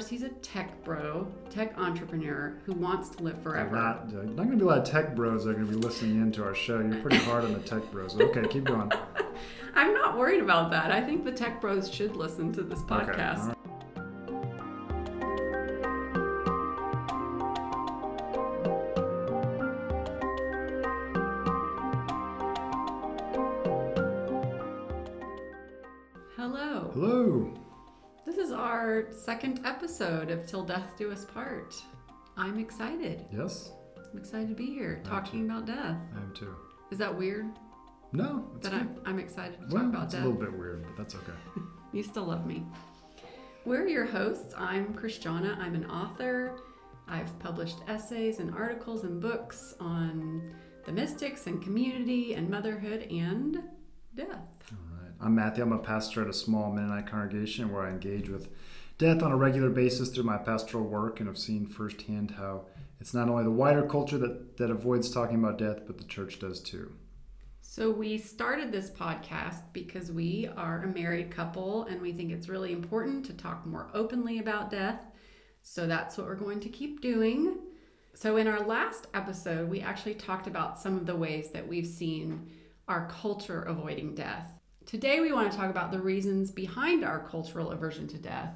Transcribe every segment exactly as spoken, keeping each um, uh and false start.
course, he's a tech bro, tech entrepreneur who wants to live forever. Not, not going to be a lot of tech bros that are going to be listening into our show. You're pretty hard on the tech bros. Okay, keep going. I'm not worried about that. I think the tech bros should listen to this podcast. Okay, all right. Second episode of Till Death Do Us Part. I'm excited. Yes. I'm excited to be here talking about death. I am too. Is that weird? No. That I'm, I'm excited to well, talk about it's death. It's a little bit weird, but that's okay. You still love me. We're your hosts. I'm Christiana. I'm an author. I've published essays and articles and books on the mystics and community and motherhood and death. All right. I'm Matthew. I'm a pastor at a small Mennonite congregation where I engage with death on a regular basis through my pastoral work, and I've seen firsthand how it's not only the wider culture that, that avoids talking about death, but the church does too. So we started this podcast because we are a married couple, and we think it's really important to talk more openly about death. So that's what we're going to keep doing. So in our last episode, we actually talked about some of the ways that we've seen our culture avoiding death. Today we want to talk about the reasons behind our cultural aversion to death.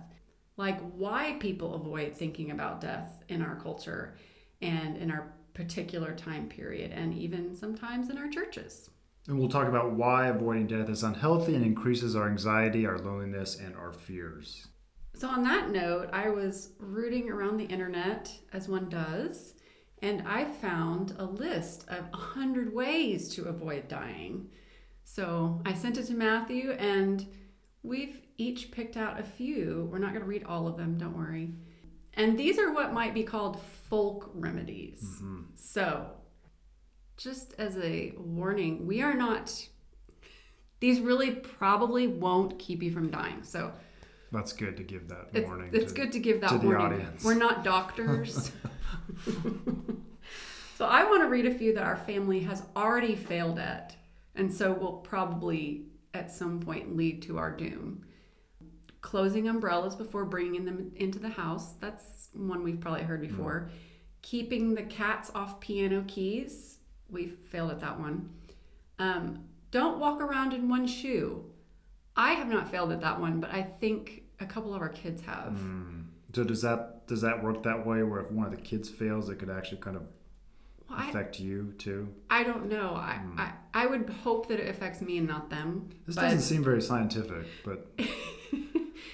Like why people avoid thinking about death in our culture and in our particular time period and even sometimes in our churches. And we'll talk about why avoiding death is unhealthy and increases our anxiety, our loneliness, and our fears. So on that note, I was rooting around the internet, as one does, and I found a list of one hundred ways to avoid dying. So I sent it to Matthew, and we've each picked out a few. We're not going to read all of them, don't worry. And these are what might be called folk remedies. Mm-hmm. So, just as a warning, we are not, these really probably won't keep you from dying. So, that's good to give that it's, warning. It's to, good to give that to warning. The audience. We're not doctors. So, I want to read a few that our family has already failed at. And so, we'll probably at some point lead to our doom. Closing umbrellas before bringing them into the house. That's one we've probably heard before. Mm. Keeping the cats off piano keys. We've failed at that one. Um, don't walk around in one shoe. I have not failed at that one, but I think a couple of our kids have. Mm. So does that does that work that way where if one of the kids fails, it could actually kind of well, affect I, you too? I don't know. I, mm. I I would hope that it affects me and not them. This but... doesn't seem very scientific, but...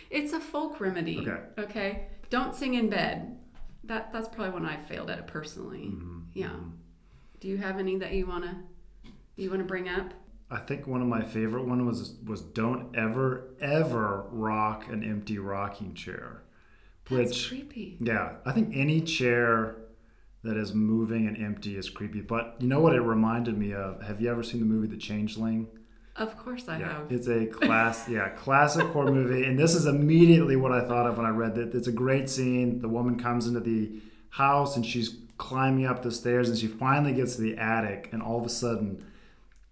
It's a folk remedy. Okay. Okay. Don't sing in bed. That that's probably one I failed at personally. Mm-hmm. Yeah. Do you have any that you wanna you wanna bring up? I think one of my favorite one was was don't ever ever rock an empty rocking chair. That's which, creepy. Yeah. I think any chair that is moving and empty is creepy. But you know what it reminded me of? Have you ever seen the movie The Changeling? Of course I yeah, have. It's a class, yeah, classic horror movie. And this is immediately what I thought of when I read that. It's a great scene. The woman comes into the house and she's climbing up the stairs and she finally gets to the attic. And all of a sudden,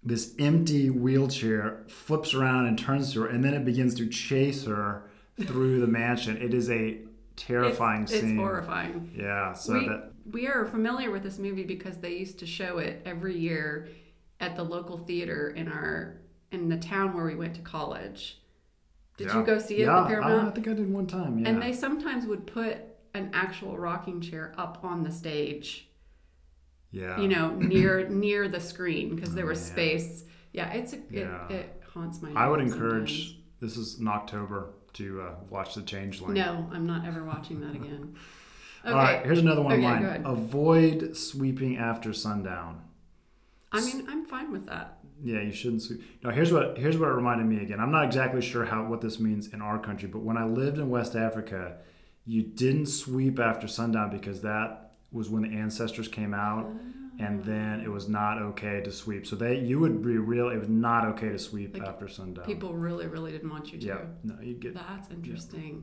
this empty wheelchair flips around and turns to her. And then it begins to chase her through the mansion. It is a terrifying it's, scene. It's horrifying. Yeah. So we, that, we are familiar with this movie because they used to show it every year at the local theater in our... in the town where we went to college. Did yeah. you go see it yeah, at the Paramount? Yeah, I think I did one time, yeah. And they sometimes would put an actual rocking chair up on the stage. Yeah. You know, near near the screen, because there oh, was yeah. space. Yeah, it's a, yeah. It, it haunts my I would encourage, sometimes. This is in October, to uh, watch The Changeling. No, I'm not ever watching that again. Okay. All right, here's another one okay, of mine. Avoid sweeping after sundown. I mean, I'm fine with that. Yeah, you shouldn't sweep. Now, here's what here's what it reminded me again. I'm not exactly sure how what this means in our country, but when I lived in West Africa, you didn't sweep after sundown because that was when the ancestors came out, oh. and then it was not okay to sweep. So they you would be real. It was not okay to sweep like after sundown. People really, really didn't want you to. Yeah, no, you get that's interesting.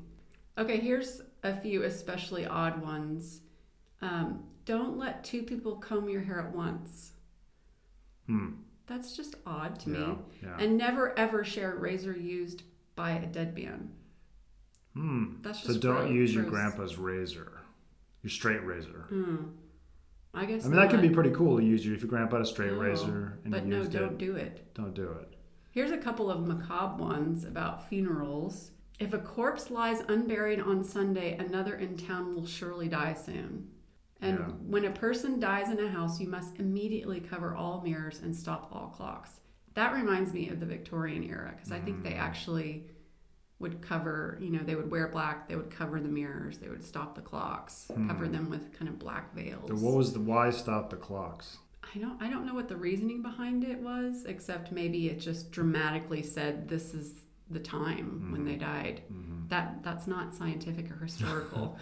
Yeah. Okay, here's a few especially odd ones. Um, don't let two people comb your hair at once. Hmm. That's just odd to yeah, me. Yeah. And never, ever share a razor used by a dead man. Hmm. That's just so don't use gross. your grandpa's razor, your straight razor. Mm. I guess. I mean, not. that could be pretty cool to use your if your grandpa had a straight no, razor and but you no, used don't it, do it. Don't do it. Here's a couple of macabre ones about funerals. If a corpse lies unburied on Sunday, another in town will surely die soon. And yeah. when a person dies in a house, you must immediately cover all mirrors and stop all clocks. That reminds me of the Victorian era, because I think mm. they actually would cover, you know, they would wear black, they would cover the mirrors, they would stop the clocks, mm. cover them with kind of black veils. So what was the, why stop the clocks? I don't, I don't know what the reasoning behind it was, except maybe it just dramatically said this is the time mm. when they died. Mm-hmm. That that's not scientific or historical.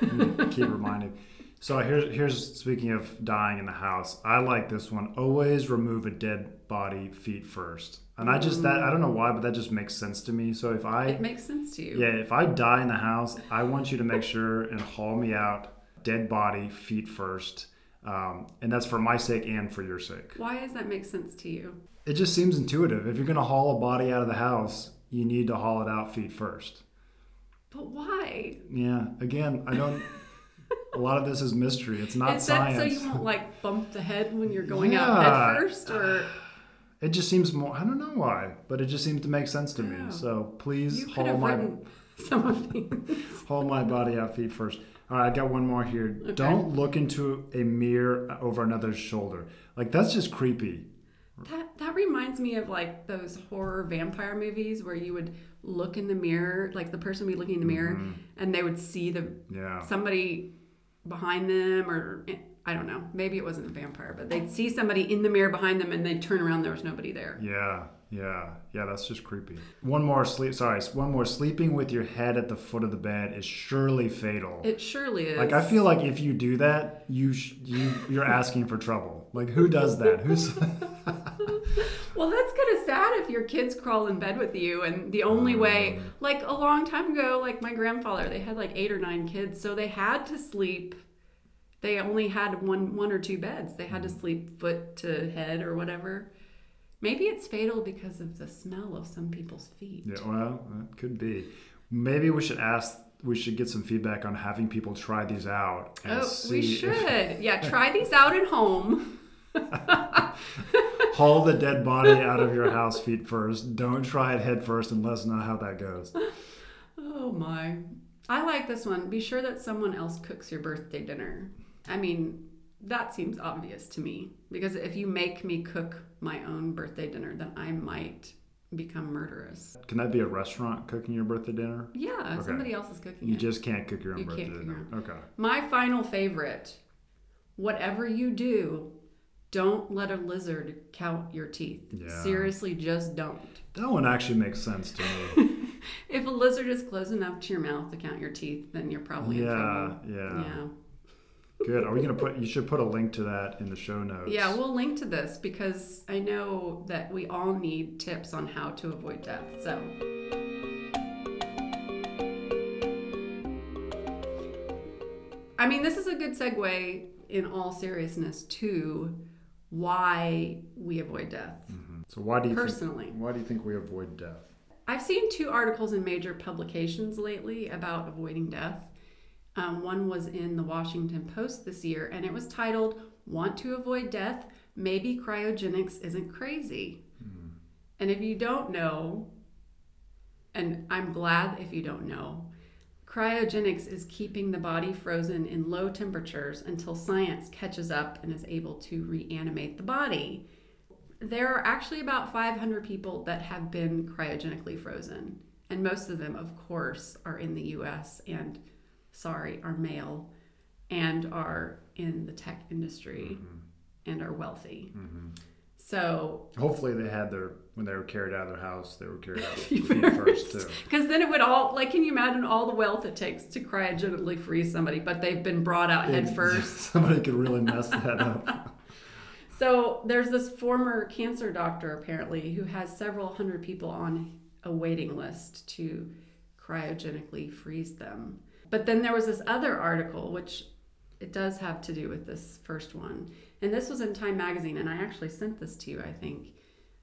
Keep reminding. So here's, here's, speaking of dying in the house, I like this one. Always remove a dead body feet first. And I just, that I don't know why, but that just makes sense to me. So if I... It makes sense to you. Yeah, if I die in the house, I want you to make sure and haul me out dead body feet first. Um, and that's for my sake and for your sake. Why does that make sense to you? It just seems intuitive. If you're going to haul a body out of the house, you need to haul it out feet first. But why? Yeah, again, I don't... A lot of this is mystery. It's not is that science. So you won't like bump the head when you're going yeah. out head first, or it just seems more. I don't know why, but it just seems to make sense to yeah. me. So please you haul my some of these. haul my body out feet first. All right, I got one more here. Okay. Don't look into a mirror over another's shoulder. Like that's just creepy. That that reminds me of like those horror vampire movies where you would look in the mirror, like the person would be looking in the mirror, mm-hmm. and they would see the yeah. somebody behind them, or I don't know, maybe it wasn't a vampire, but they'd see somebody in the mirror behind them and they'd turn around, there was nobody there. Yeah, yeah, yeah, that's just creepy. One more sleep, sorry, one more sleeping with your head at the foot of the bed is surely fatal. It surely is. Like, I feel like if you do that, you sh- you you're asking for trouble. Like, who does that? Who's Well, that's kind of sad if your kids crawl in bed with you, and the only um, way, like a long time ago, like my grandfather, they had like eight or nine kids, so they had to sleep. They only had one, one or two beds. They had to sleep foot to head or whatever. Maybe it's fatal because of the smell of some people's feet. Yeah, well, that could be. Maybe we should ask. We should get some feedback on having people try these out. And oh, see we should. If... yeah, try these out at home. Haul the dead body out of your house feet first. Don't try it head first and let us know how that goes. Oh my. I like this one. Be sure that someone else cooks your birthday dinner. I mean, that seems obvious to me. Because if you make me cook my own birthday dinner, then I might become murderous. Can that be a restaurant cooking your birthday dinner? Yeah, okay. Somebody else is cooking you it. You just can't cook your own you birthday can't dinner. Cook your own. Okay. My final favorite. Whatever you do, don't let a lizard count your teeth. Yeah. Seriously, just don't. That one actually makes sense to me. If a lizard is close enough to your mouth to count your teeth, then you're probably yeah, in trouble. Yeah, yeah. Good. Are we going to put, you should put a link to that in the show notes. Yeah, we'll link to this because I know that we all need tips on how to avoid death. So I mean, this is a good segue in all seriousness to why we avoid death. Mm-hmm. So why do you personally? Think, why do you think we avoid death? I've seen two articles in major publications lately about avoiding death. Um, one was in the Washington Post this year, and it was titled, "Want to Avoid Death? Maybe Cryogenics Isn't Crazy." Mm-hmm. And if you don't know, and I'm glad if you don't know, cryogenics is keeping the body frozen in low temperatures until science catches up and is able to reanimate the body. There are actually about five hundred people that have been cryogenically frozen. And most of them, of course, are in the U S and, sorry, are male and are in the tech industry mm-hmm. and are wealthy. Mm-hmm. So hopefully they had their, when they were carried out of their house, they were carried out of their feet first too. Because then it would all, like, can you imagine all the wealth it takes to cryogenically freeze somebody, but they've been brought out head first. Somebody could really mess that up. So there's this former cancer doctor, apparently, who has several hundred people on a waiting list to cryogenically freeze them. But then there was this other article, which it does have to do with this first one. And this was in Time Magazine, and I actually sent this to you, I think,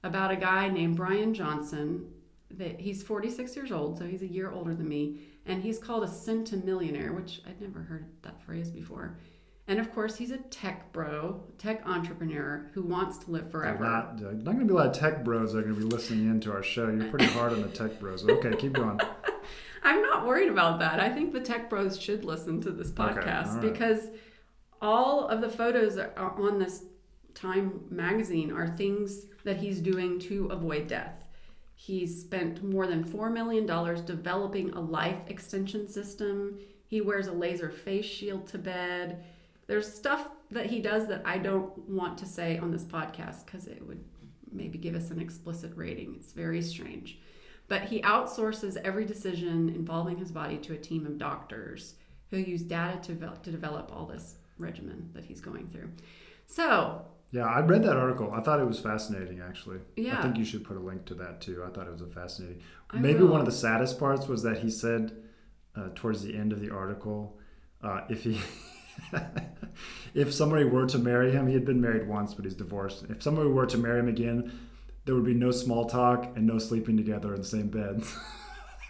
about a guy named Bryan Johnson. That he's forty-six years old, so he's a year older than me. and he's called a centimillionaire, which I'd never heard that phrase before. And of course, he's a tech bro, tech entrepreneur who wants to live forever. Not, not going to be a lot of tech bros that are going to be listening in to our show. You're pretty hard on the tech bros. Okay, keep going. I'm not worried about that. I think the tech bros should listen to this podcast, okay, all right, because all of the photos on this Time Magazine are things that he's doing to avoid death. He's spent more than four million dollars developing a life extension system. He wears a laser face shield to bed. There's stuff that he does that I don't want to say on this podcast because it would maybe give us an explicit rating. It's very strange. But he outsources every decision involving his body to a team of doctors who use data to develop, to develop all this regimen that he's going through. So... yeah, I read that article. I thought it was fascinating, actually. Yeah. I think you should put a link to that, too. I thought it was a fascinating... I maybe will. One of the saddest parts was that he said uh, towards the end of the article, uh, if he... if somebody were to marry him, he had been married once, but he's divorced. If somebody were to marry him again, there would be no small talk and no sleeping together in the same bed.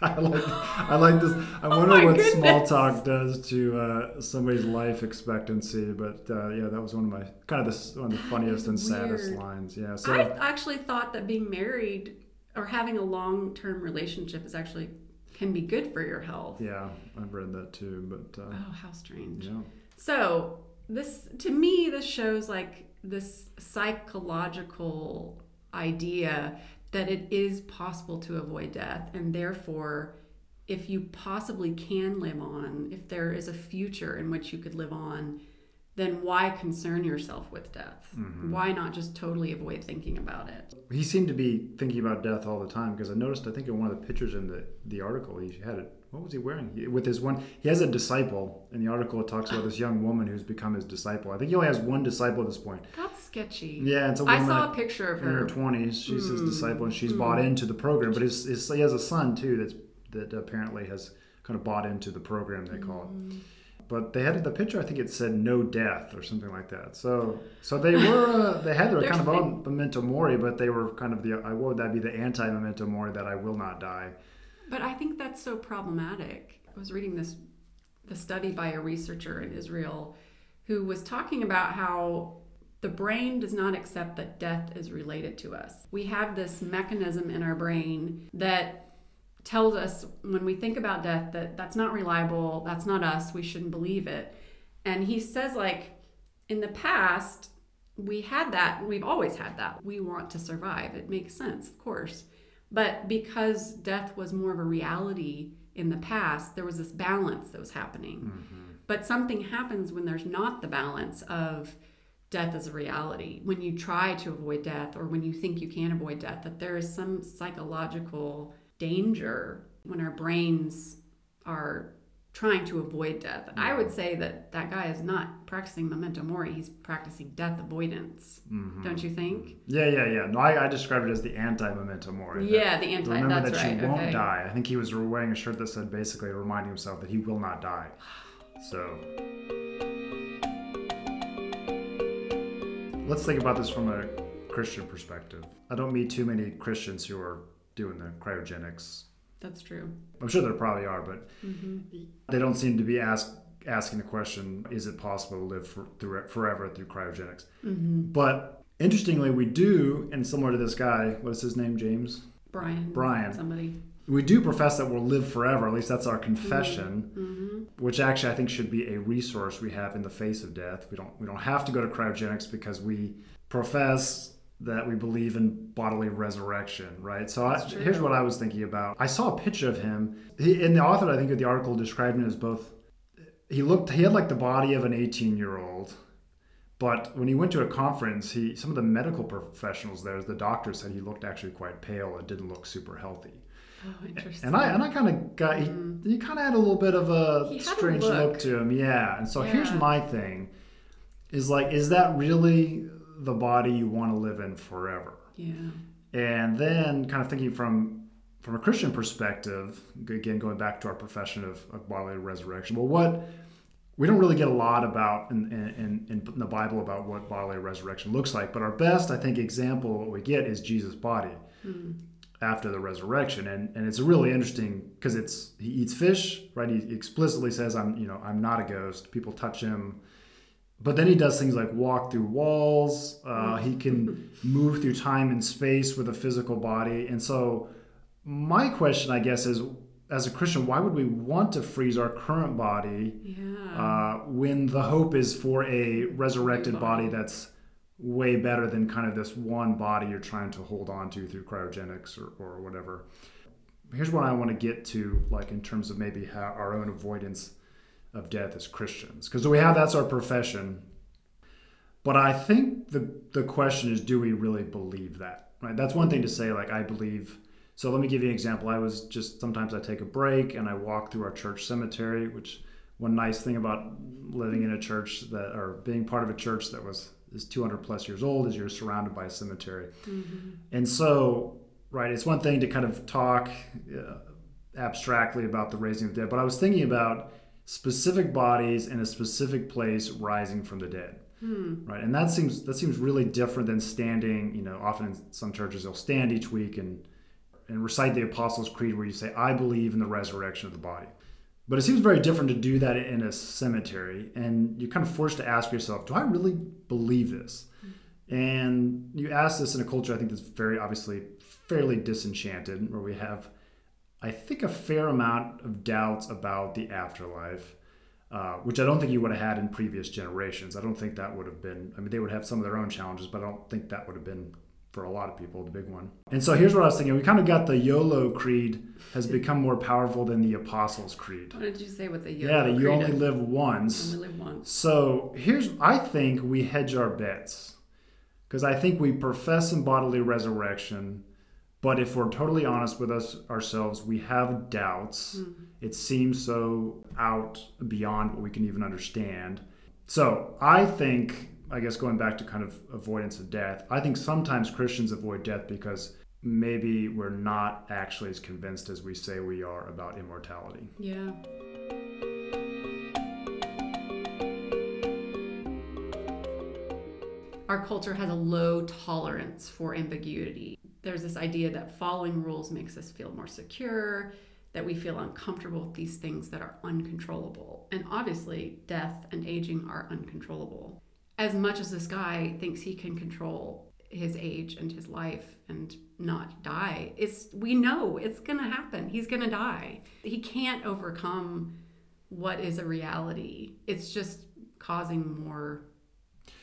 I like, I like this. I oh wonder what goodness. small talk does to uh, somebody's life expectancy. But uh, yeah, that was one of my kind of the, one of the funniest and saddest lines. Yeah, so I actually thought that being married or having a long-term relationship is actually can be good for your health. Yeah, I've read that too. But uh, oh, how strange. Yeah. So this, to me, this shows like this psychological idea that it is possible to avoid death. And therefore, if you possibly can live on, if there is a future in which you could live on, then why concern yourself with death? Mm-hmm. Why not just totally avoid thinking about it? He seemed to be thinking about death all the time because I noticed, I think in one of the pictures in the, the article, he had it. What was he wearing? With his one, he has a disciple. In the article, it talks about this young woman who's become his disciple. I think he only has one disciple at this point. That's sketchy. Yeah, it's a woman. I saw a picture of her. In her twenties, she's mm. his disciple, and she's mm. bought into the program. But his, his, he has a son, too, that's, that apparently has kind of bought into the program, they call mm. it. But they had the picture, I think it said no death or something like that. So so they were, uh, they had their kind of on memento mori, but they were kind of the, I would that be the anti-memento mori that I will not die. But I think that's so problematic. I was reading this the study by a researcher in Israel who was talking about how the brain does not accept that death is related to us. We have this mechanism in our brain that tells us when we think about death that that's not reliable, that's not us, we shouldn't believe it. And he says, like, in the past, we had that, we've always had that. We want to survive. It makes sense, of course. But because death was more of a reality in the past, there was this balance that was happening. Mm-hmm. But something happens when there's not the balance of death as a reality. When you try to avoid death or when you think you can avoid death, that there is some psychological danger when our brains are trying to avoid death. Mm-hmm. I would say that that guy is not practicing memento mori. He's practicing death avoidance. Mm-hmm. Don't you think? Yeah, yeah, yeah. No, I, I described it as the anti-memento mori. Yeah, the anti. Remember that's that right. you won't okay. die. I think he was wearing a shirt that said basically reminding himself that he will not die. So let's think about this from a Christian perspective. I don't meet too many Christians who are doing the cryogenics. That's true. I'm sure there probably are, but mm-hmm. they don't seem to be ask, asking the question, is it possible to live for, through, forever through cryogenics? Mm-hmm. But interestingly, we do, and similar to this guy, what's his name, James? Bryan. Bryan. Somebody. We do profess that we'll live forever, at least that's our confession, mm-hmm. which actually I think should be a resource we have in the face of death. We don't, we don't have to go to cryogenics because we profess that we believe in bodily resurrection, right? So I, here's what I was thinking about. I saw a picture of him. He, and the author, I think, of the article described him as both. He looked. He had like the body of an eighteen-year-old, but when he went to a conference, he some of the medical professionals there, the doctors said he looked actually quite pale and didn't look super healthy. Oh, interesting. And I and I kind of got. Mm. He, he kind of had a little bit of a strange a look. look to him, yeah. And so yeah. here's my thing: is like, is that really the body you want to live in forever? Yeah. And then kind of thinking from from a Christian perspective, again, going back to our profession of, of bodily resurrection, well, what we don't really get a lot about in, in, in, in the Bible about what bodily resurrection looks like, but our best, I think, example of what we get is Jesus' body. Mm. after the resurrection. And, and it's really interesting because it's, he eats fish, right? He explicitly says, I'm, you know, I'm not a ghost. People touch him. But then he does things like walk through walls. Uh, he can move through time and space with a physical body. And so my question, I guess, is as a Christian, why would we want to freeze our current body yeah. uh, when the hope is for a resurrected body that's way better than kind of this one body you're trying to hold on to through cryogenics or, or whatever? Here's what I want to get to, like in terms of maybe how our own avoidance of death as Christians, because we have, that's our profession. But I think the the question is, do we really believe that? Right? That's one thing to say, like, I believe. So let me give you an example. I was just, sometimes I take a break and I walk through our church cemetery, which one nice thing about living in a church that, or being part of a church that was is two hundred plus years old, is you're surrounded by a cemetery. Mm-hmm. And so, right, it's one thing to kind of talk uh, abstractly about the raising of the dead, but I was thinking about specific bodies in a specific place rising from the dead, hmm. right? And that seems that seems really different than standing. You know, often in some churches they'll stand each week and and recite the Apostles' Creed, where you say, "I believe in the resurrection of the body." But it seems very different to do that in a cemetery, and you're kind of forced to ask yourself, "Do I really believe this?" Hmm. And you ask this in a culture I think that's very obviously fairly disenchanted, where we have, I think, a fair amount of doubts about the afterlife, uh, which I don't think you would have had in previous generations. I don't think that would have been, I mean, they would have some of their own challenges, but I don't think that would have been, for a lot of people, the big one. And so here's what I was thinking. We kind of got the YOLO creed has become more powerful than the Apostles' Creed. What did you say with the YOLO creed? Yeah, that you only live once. You only live once. So here's, I think we hedge our bets, because I think we profess in bodily resurrection, but if we're totally honest with us ourselves, we have doubts. Mm-hmm. It seems so out beyond what we can even understand. So I think, I guess going back to kind of avoidance of death, I think sometimes Christians avoid death because maybe we're not actually as convinced as we say we are about immortality. Yeah. Our culture has a low tolerance for ambiguity. There's this idea that following rules makes us feel more secure, that we feel uncomfortable with these things that are uncontrollable. And obviously, death and aging are uncontrollable. As much as this guy thinks he can control his age and his life and not die, it's, we know it's going to happen. He's going to die. He can't overcome what is a reality. It's just causing more,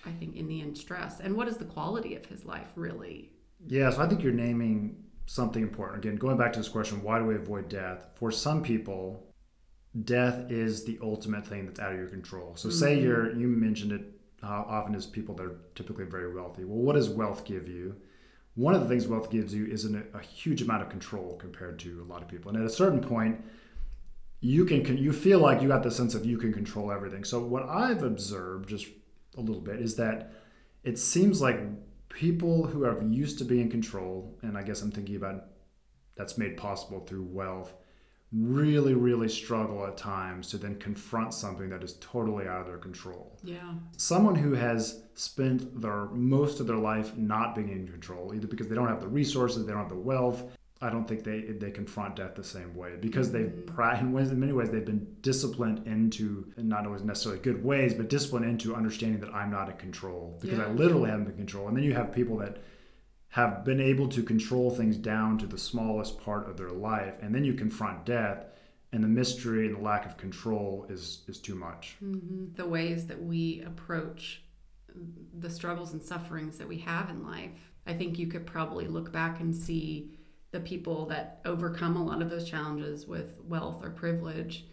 I think, in the end, stress. And what is the quality of his life, really? Yeah, so I think you're naming something important. Again, going back to this question, why do we avoid death? For some people, death is the ultimate thing that's out of your control. So mm-hmm. say you're, you mentioned it uh, often as people that are typically very wealthy. Well, what does wealth give you? One of the things wealth gives you is an, a huge amount of control compared to a lot of people. And at a certain point, you can, can you feel like you got the sense of you can control everything. So what I've observed just a little bit is that it seems like people who are used to being in control, and I guess I'm thinking about that's made possible through wealth, really, really struggle at times to then confront something that is totally out of their control. Yeah. Someone who has spent their most of their life not being in control, either because they don't have the resources, they don't have the wealth, I don't think they they confront death the same way, because they've, in many ways, they've been disciplined into, and not always necessarily good ways, but disciplined into understanding that I'm not in control, because yeah. I literally haven't been in control. And then you have people that have been able to control things down to the smallest part of their life, and then you confront death, and the mystery and the lack of control is, is too much. Mm-hmm. The ways that we approach the struggles and sufferings that we have in life, I think you could probably look back and see the people that overcome a lot of those challenges with wealth or privilege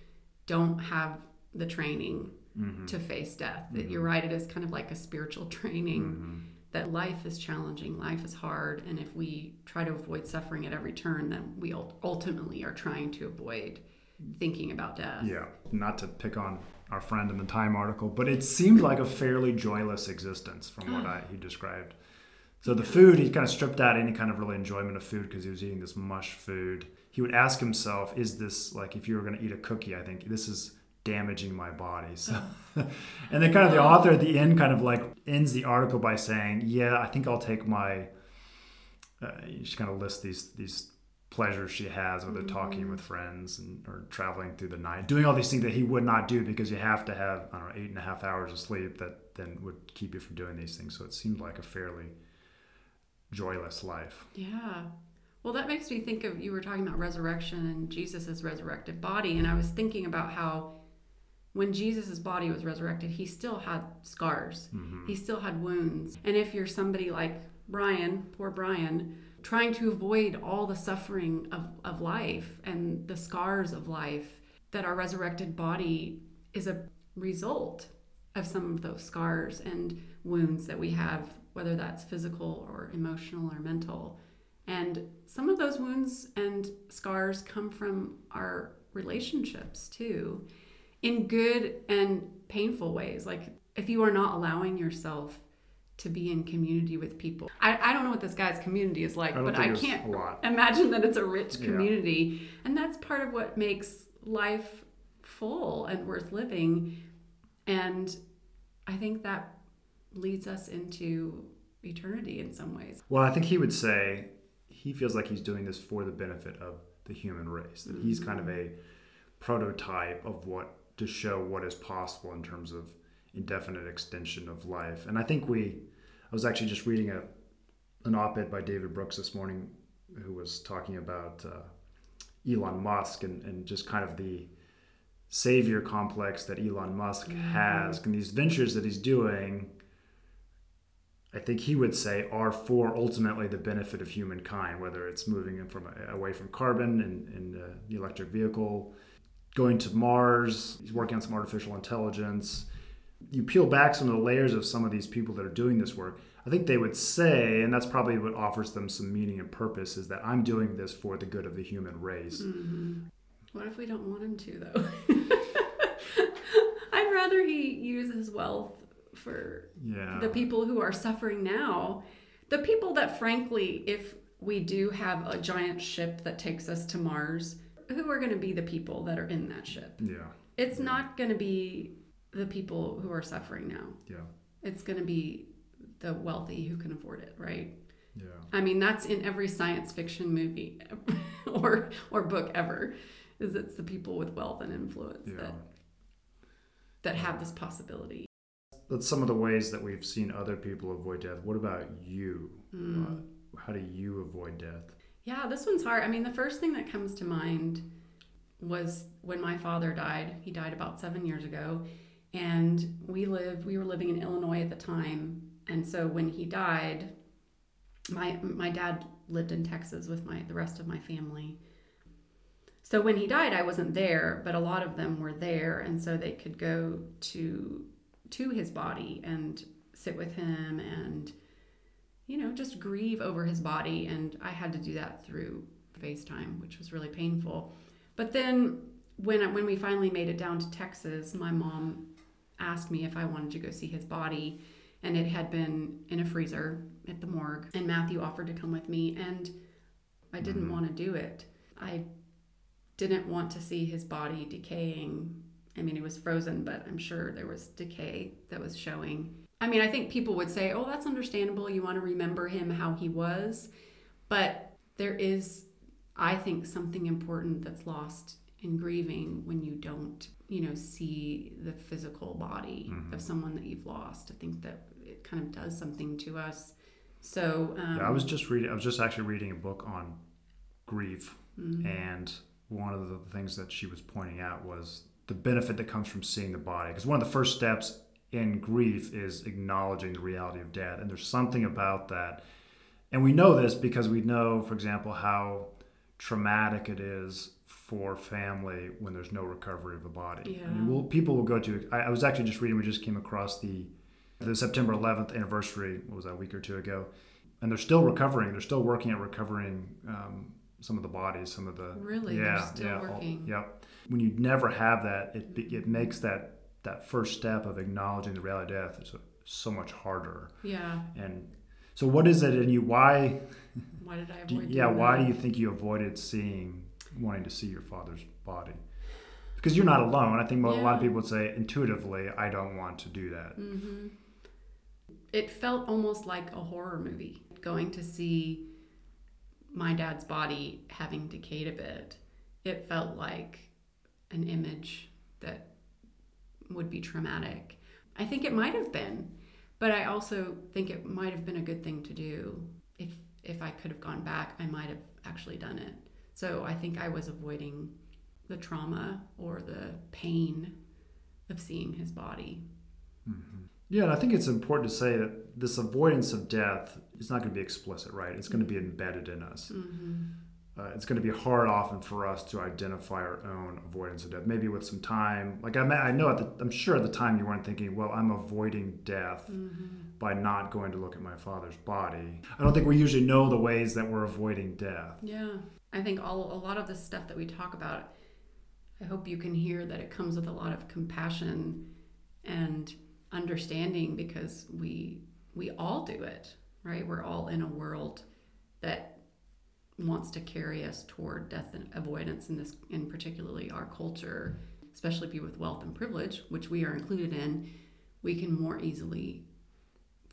don't have the training mm-hmm. to face death. Mm-hmm. You're right, it is kind of like a spiritual training mm-hmm. that life is challenging, life is hard, and if we try to avoid suffering at every turn, then we ultimately are trying to avoid thinking about death. Yeah, not to pick on our friend in the Time article, but it seemed like a fairly joyless existence from what I, he described. So the food, he kind of stripped out any kind of really enjoyment of food because he was eating this mush food. He would ask himself, is this, like, if you were going to eat a cookie, I think, this is damaging my body. So, and then kind of the author at the end kind of like ends the article by saying, yeah, I think I'll take my uh, she kind of lists these these pleasures she has, whether mm-hmm. talking with friends and or traveling through the night, doing all these things that he would not do because you have to have, I don't know, eight and a half hours of sleep that then would keep you from doing these things. So it seemed like a fairly joyless life. Yeah. Well, that makes me think of, you were talking about resurrection and Jesus's resurrected body. And I was thinking about how when Jesus's body was resurrected, he still had scars. Mm-hmm. He still had wounds. And if you're somebody like Bryan, poor Bryan, trying to avoid all the suffering of, of life and the scars of life, that our resurrected body is a result of some of those scars and wounds that we have, whether that's physical or emotional or mental. And some of those wounds and scars come from our relationships too, in good and painful ways. Like if you are not allowing yourself to be in community with people. I, I don't know what this guy's community is like, I but I can't imagine that it's a rich community. Yeah. And that's part of what makes life full and worth living. And I think that leads us into eternity in some ways. Well, I think he would say he feels like he's doing this for the benefit of the human race, that mm-hmm. he's kind of a prototype of what to show what is possible in terms of indefinite extension of life. And I think we, I was actually just reading a an op-ed by David Brooks this morning, who was talking about uh, Elon Musk and, and just kind of the savior complex that Elon Musk yeah. has, and these ventures that he's doing, I think he would say, are for ultimately the benefit of humankind, whether it's moving him from away from carbon and, and uh, the electric vehicle, going to Mars, he's working on some artificial intelligence. You peel back some of the layers of some of these people that are doing this work, I think they would say, and that's probably what offers them some meaning and purpose, is that I'm doing this for the good of the human race. Mm-hmm. What if we don't want him to, though? I'd rather he use his wealth for yeah. the people who are suffering now. The people that, frankly, if we do have a giant ship that takes us to Mars, who are going to be the people that are in that ship? Yeah, It's yeah. not going to be the people who are suffering now. Yeah. It's going to be the wealthy who can afford it, right? Yeah. I mean, that's in every science fiction movie or or book ever, is it's the people with wealth and influence yeah. that that have this possibility. That's some of the ways that we've seen other people avoid death. What about you? Mm. Uh, how do you avoid death? Yeah, this one's hard. I mean, the first thing that comes to mind was when my father died. He died about seven years ago. And we lived, we were living in Illinois at the time. And so when he died, my my dad lived in Texas with my the rest of my family. So when he died, I wasn't there, but a lot of them were there. And so they could go to to his body and sit with him and, you know, just grieve over his body. And I had to do that through FaceTime, which was really painful. But then when when we finally made it down to Texas, my mom asked me if I wanted to go see his body, and it had been in a freezer at the morgue, and Matthew offered to come with me, and I didn't mm-hmm. want to do it. I didn't want to see his body decaying. I mean, it was frozen, but I'm sure there was decay that was showing. I mean, I think people would say, oh, that's understandable, you want to remember him how he was, but there is, I think, something important that's lost in grieving when you don't, you know, see the physical body mm-hmm. of someone that you've lost. I think that it kind of does something to us. So um, yeah, I was just reading. I was just actually reading a book on grief, mm-hmm. and one of the things that she was pointing out was the benefit that comes from seeing the body. Because one of the first steps in grief is acknowledging the reality of death, and there's something about that. And we know this because we know, for example, how traumatic it is for family when there's no recovery of the body. Yeah. I mean, we'll, people will go to, I, I was actually just reading, we just came across the the September eleventh anniversary, what was that, a week or two ago, and they're still recovering, they're still working at recovering um, some of the bodies, some of the... Really? Yeah, they're still yeah, working? All, yeah. When you never have that, it it makes that, that first step of acknowledging the reality of death so, so much harder. Yeah. And so what is it in you, why... Why did I avoid do, Yeah, why that? do you think you avoided seeing... wanting to see your father's body? Because you're not alone. I think yeah. a lot of people would say intuitively, I don't want to do that. Mm-hmm. It felt almost like a horror movie, going to see my dad's body having decayed a bit, it felt like an image that would be traumatic. I think it might have been, but I also think it might have been a good thing to do. If if I could have gone back, I might have actually done it. So I think I was avoiding the trauma or the pain of seeing his body. Mm-hmm. Yeah, and I think it's important to say that this avoidance of death is not going to be explicit, right? It's going to be embedded in us. Mm-hmm. Uh, it's going to be hard often for us to identify our own avoidance of death. Maybe with some time, like I, I know, at the, I'm sure at the time you weren't thinking, well, I'm avoiding death mm-hmm. by not going to look at my father's body. I don't think we usually know the ways that we're avoiding death. Yeah, I think all a lot of the stuff that we talk about, I hope you can hear that it comes with a lot of compassion and understanding, because we we all do it, right? We're all in a world that wants to carry us toward death and avoidance in this, and particularly our culture, especially if you with wealth and privilege, which we are included in, we can more easily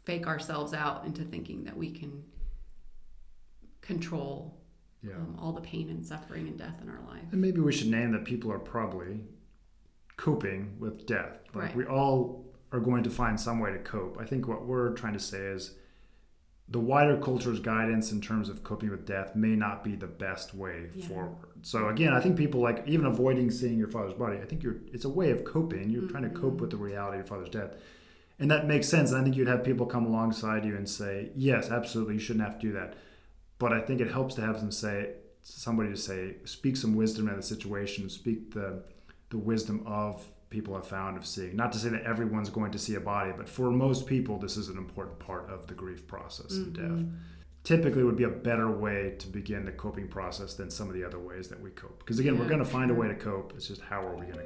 fake ourselves out into thinking that we can control yeah. um, all the pain and suffering and death in our life. And maybe we should name that people are probably coping with death. Like right. We all are going to find some way to cope. I think what we're trying to say is the wider culture's guidance in terms of coping with death may not be the best way yeah. forward. So again, I think people, like, even avoiding seeing your father's body, I think you're it's a way of coping. You're mm-hmm. trying to cope with the reality of your father's death. And that makes sense. And I think you'd have people come alongside you and say, yes, absolutely, you shouldn't have to do that. But I think it helps to have some say, somebody to say, speak some wisdom in the situation, speak the the wisdom of people have found of seeing. Not to say that everyone's going to see a body, but for most people, this is an important part of the grief process mm-hmm. and death. Typically would be a better way to begin the coping process than some of the other ways that we cope. Because again, yeah, we're going to find sure. a way to cope. It's just, how are we going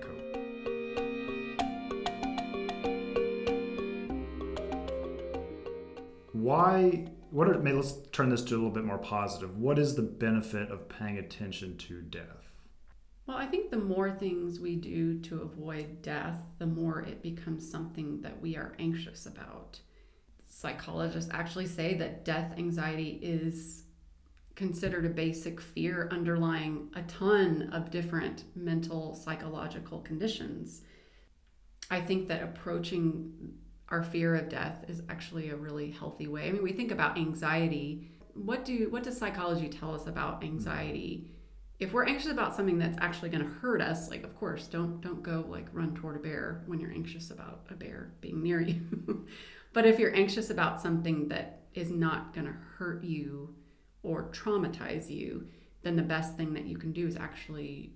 to cope? Why, what are, maybe let's turn this to a little bit more positive. What is the benefit of paying attention to death? Well, I think the more things we do to avoid death, the more it becomes something that we are anxious about. Psychologists actually say that death anxiety is considered a basic fear underlying a ton of different mental, psychological conditions. I think that approaching our fear of death is actually a really healthy way. I mean, we think about anxiety. What do what does psychology tell us about anxiety? If we're anxious about something that's actually going to hurt us, like, of course, don't don't go like run toward a bear when you're anxious about a bear being near you. But if you're anxious about something that is not going to hurt you or traumatize you, then the best thing that you can do is actually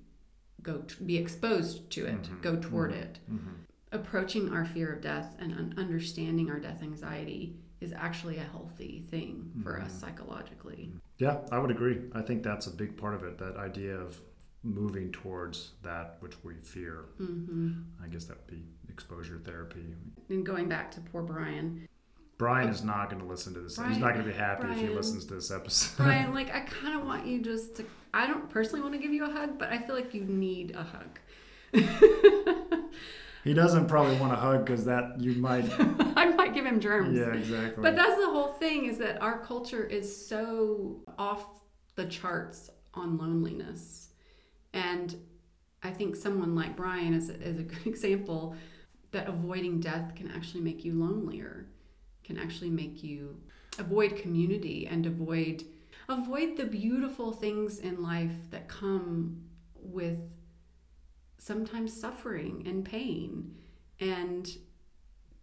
go t- be exposed to it, mm-hmm. go toward mm-hmm. it. Mm-hmm. Approaching our fear of death and understanding our death anxiety is actually a healthy thing for mm-hmm. us psychologically. Yeah, I would agree. I think that's a big part of it, that idea of moving towards that which we fear. Mm-hmm. I guess that would be exposure therapy. And going back to poor Bryan. Bryan is not going to listen to this. Bryan, He's not going to be happy Bryan, if he listens to this episode. Bryan, like, I kind of want you just to, I don't personally want to give you a hug, but I feel like you need a hug. He doesn't probably want a hug because that you might... I might give him germs. Yeah, exactly. But that's the whole thing, is that our culture is so off the charts on loneliness. And I think someone like Bryan is a, is a good example that avoiding death can actually make you lonelier, can actually make you avoid community and avoid avoid the beautiful things in life that come with sometimes suffering and pain, and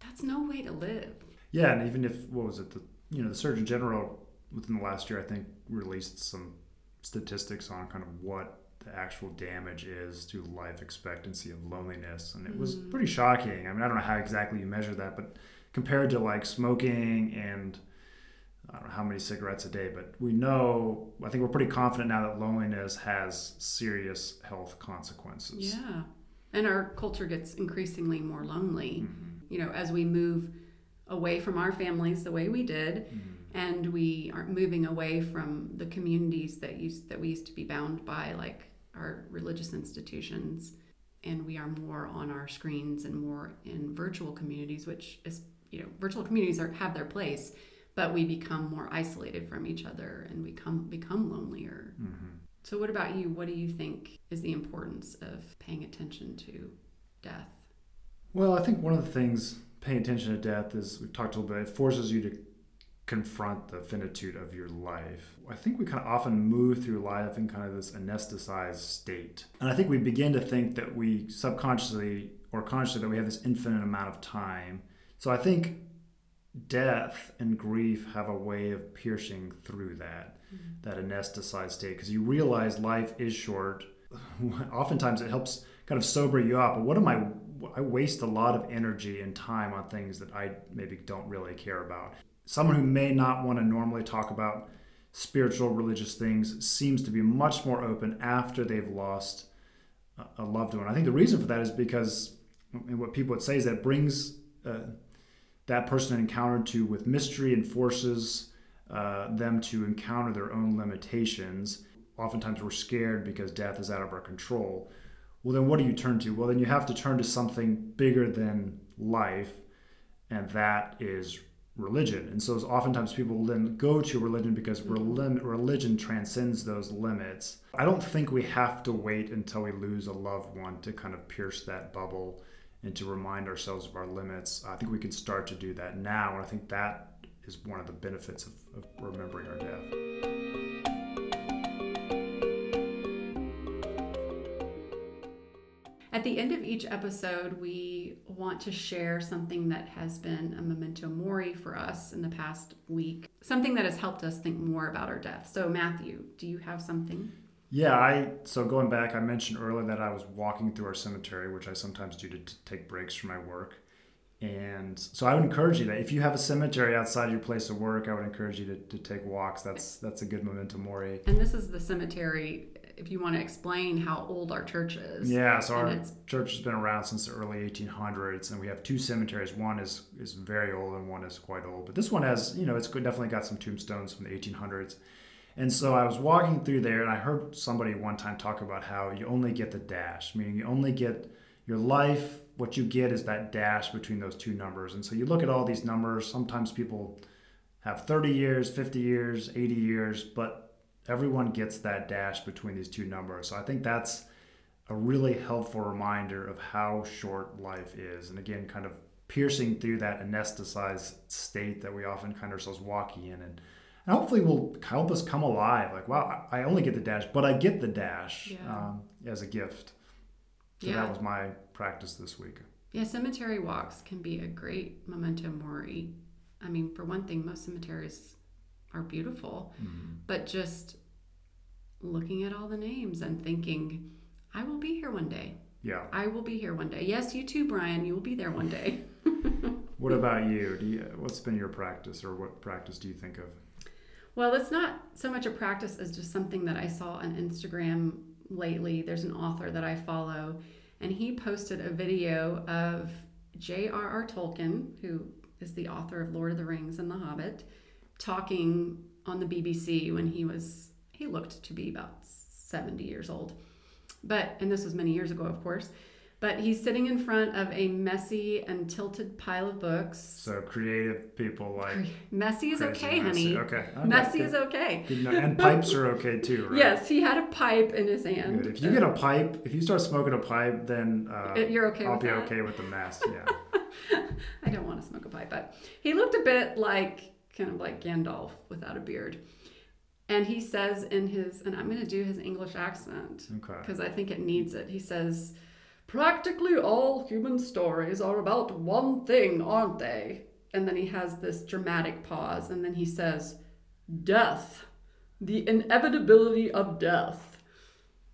that's no way to live. Yeah, and even if, what was it, the, you know, the Surgeon General within the last year, I think, released some statistics on kind of what the actual damage is to life expectancy of loneliness, and it was mm. pretty shocking. I mean, I don't know how exactly you measure that, but compared to like smoking and I don't know how many cigarettes a day, but we know, I think we're pretty confident now that loneliness has serious health consequences. Yeah. And our culture gets increasingly more lonely, mm-hmm. you know, as we move away from our families the way we did, mm-hmm. and we aren't moving away from the communities that used that we used to be bound by, like our religious institutions, and we are more on our screens and more in virtual communities, which is, you know, virtual communities are, have their place. but we become more isolated from each other and we come become lonelier. Mm-hmm. So what about you? What do you think is the importance of paying attention to death? Well, I think one of the things paying attention to death is, we've talked a little bit, it forces you to confront the finitude of your life. I think we kind of often move through life in kind of this anesthetized state. And I think we begin to think that we subconsciously or consciously that we have this infinite amount of time. So I think death and grief have a way of piercing through that, mm-hmm. that anesthetized state, because you realize life is short. Oftentimes it helps kind of sober you up. But what am I, I waste a lot of energy and time on things that I maybe don't really care about. Someone who may not want to normally talk about spiritual, religious things seems to be much more open after they've lost a loved one. I think the reason for that is because, and what people would say is that brings uh, that person encountered to with mystery and forces uh, them to encounter their own limitations. Oftentimes we're scared because death is out of our control. Well, then what do you turn to? Well, then you have to turn to something bigger than life, and that is religion. And so oftentimes people then go to religion because religion transcends those limits. I don't think we have to wait until we lose a loved one to kind of pierce that bubble and to remind ourselves of our limits. I think we can start to do that now, and I think that is one of the benefits of, of remembering our death. At the end of each episode, we want to share something that has been a memento mori for us in the past week, something that has helped us think more about our death. So Matthew, do you have something? Yeah, I so going back, I mentioned earlier that I was walking through our cemetery, which I sometimes do to t- take breaks from my work. And so I would encourage you that if you have a cemetery outside your place of work, I would encourage you to, to take walks. That's that's a good memento mori. And this is the cemetery, if you want to explain how old our church is. Yeah, so our church has been around since the early eighteen hundreds, and we have two cemeteries. One is, is very old and one is quite old. But this one has, you know, it's definitely got some tombstones from the eighteen hundreds. And so I was walking through there, and I heard somebody one time talk about how you only get the dash, meaning you only get your life. What you get is that dash between those two numbers. And so you look at all these numbers. Sometimes people have thirty years, fifty years, eighty years, but everyone gets that dash between these two numbers. So I think that's a really helpful reminder of how short life is. And again, kind of piercing through that anesthetized state that we often find ourselves walking in. And, and hopefully will help us come alive. Like, wow, I only get the dash, but I get the dash yeah. um, as a gift. So yeah. That was my practice this week. Yeah, cemetery walks can be a great memento mori. I mean, for one thing, most cemeteries are beautiful, mm-hmm. but just looking at all the names and thinking, I will be here one day. Yeah. I will be here one day. Yes, you too, Bryan. You will be there one day. What about you? Do you? What's been your practice, or what practice do you think of? Well, it's not so much a practice as just something that I saw on Instagram lately. There's an author that I follow, and he posted a video of J R R Tolkien, who is the author of Lord of the Rings and The Hobbit, talking on the B B C when he was, he looked to be about seventy years old. But, and this was many years ago, of course, but he's sitting in front of a messy and tilted pile of books. So creative people like... Messy is okay, messy. honey. Okay. okay. Messy Good. is okay. And pipes are okay too, right? Yes, he had a pipe in his hand. Good. If you get a pipe, if you start smoking a pipe, then uh, You're okay I'll with be that. okay with the mess. Yeah. I don't want to smoke a pipe, but he looked a bit like... kind of like Gandalf without a beard. And he says in his, and I'm going to do his English accent because okay. I think it needs it. He says, practically all human stories are about one thing, aren't they? And then he has this dramatic pause. And then he says, death, the inevitability of death.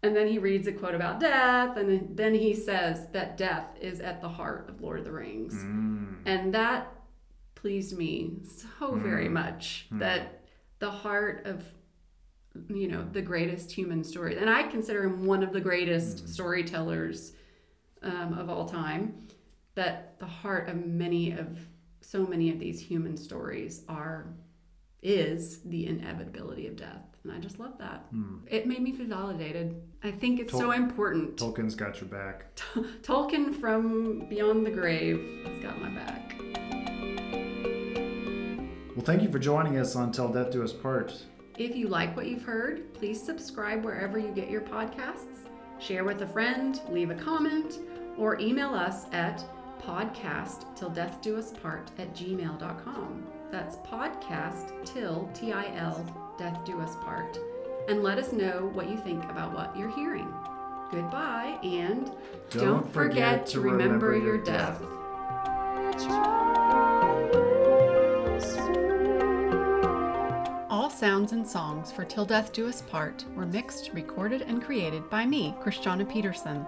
And then he reads a quote about death. And then he says that death is at the heart of Lord of the Rings. Mm. And that pleased me so very much mm. that the heart of, you know, the greatest human story, and I consider him one of the greatest mm. storytellers um, of all time, that the heart of many of so many of these human stories are is the inevitability of death. And I just love that. Mm. It made me feel validated. I think it's Tol- so important. Tolkien's got your back. T- Tolkien from beyond the grave has got my back. Well, thank you for joining us on Till Death Do Us Part. If you like what you've heard, please subscribe wherever you get your podcasts, share with a friend, leave a comment, or email us at podcast till death do us part at gmail dot com. That's podcast till, T I L, death do us part. And let us know what you think about what you're hearing. Goodbye, and don't, don't forget, forget to remember, remember your death. All sounds and songs for Till Death Do Us Part were mixed, recorded, and created by me, Christiana Peterson.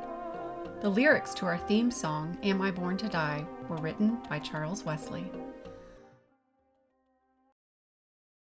The lyrics to our theme song, Am I Born to Die, were written by Charles Wesley.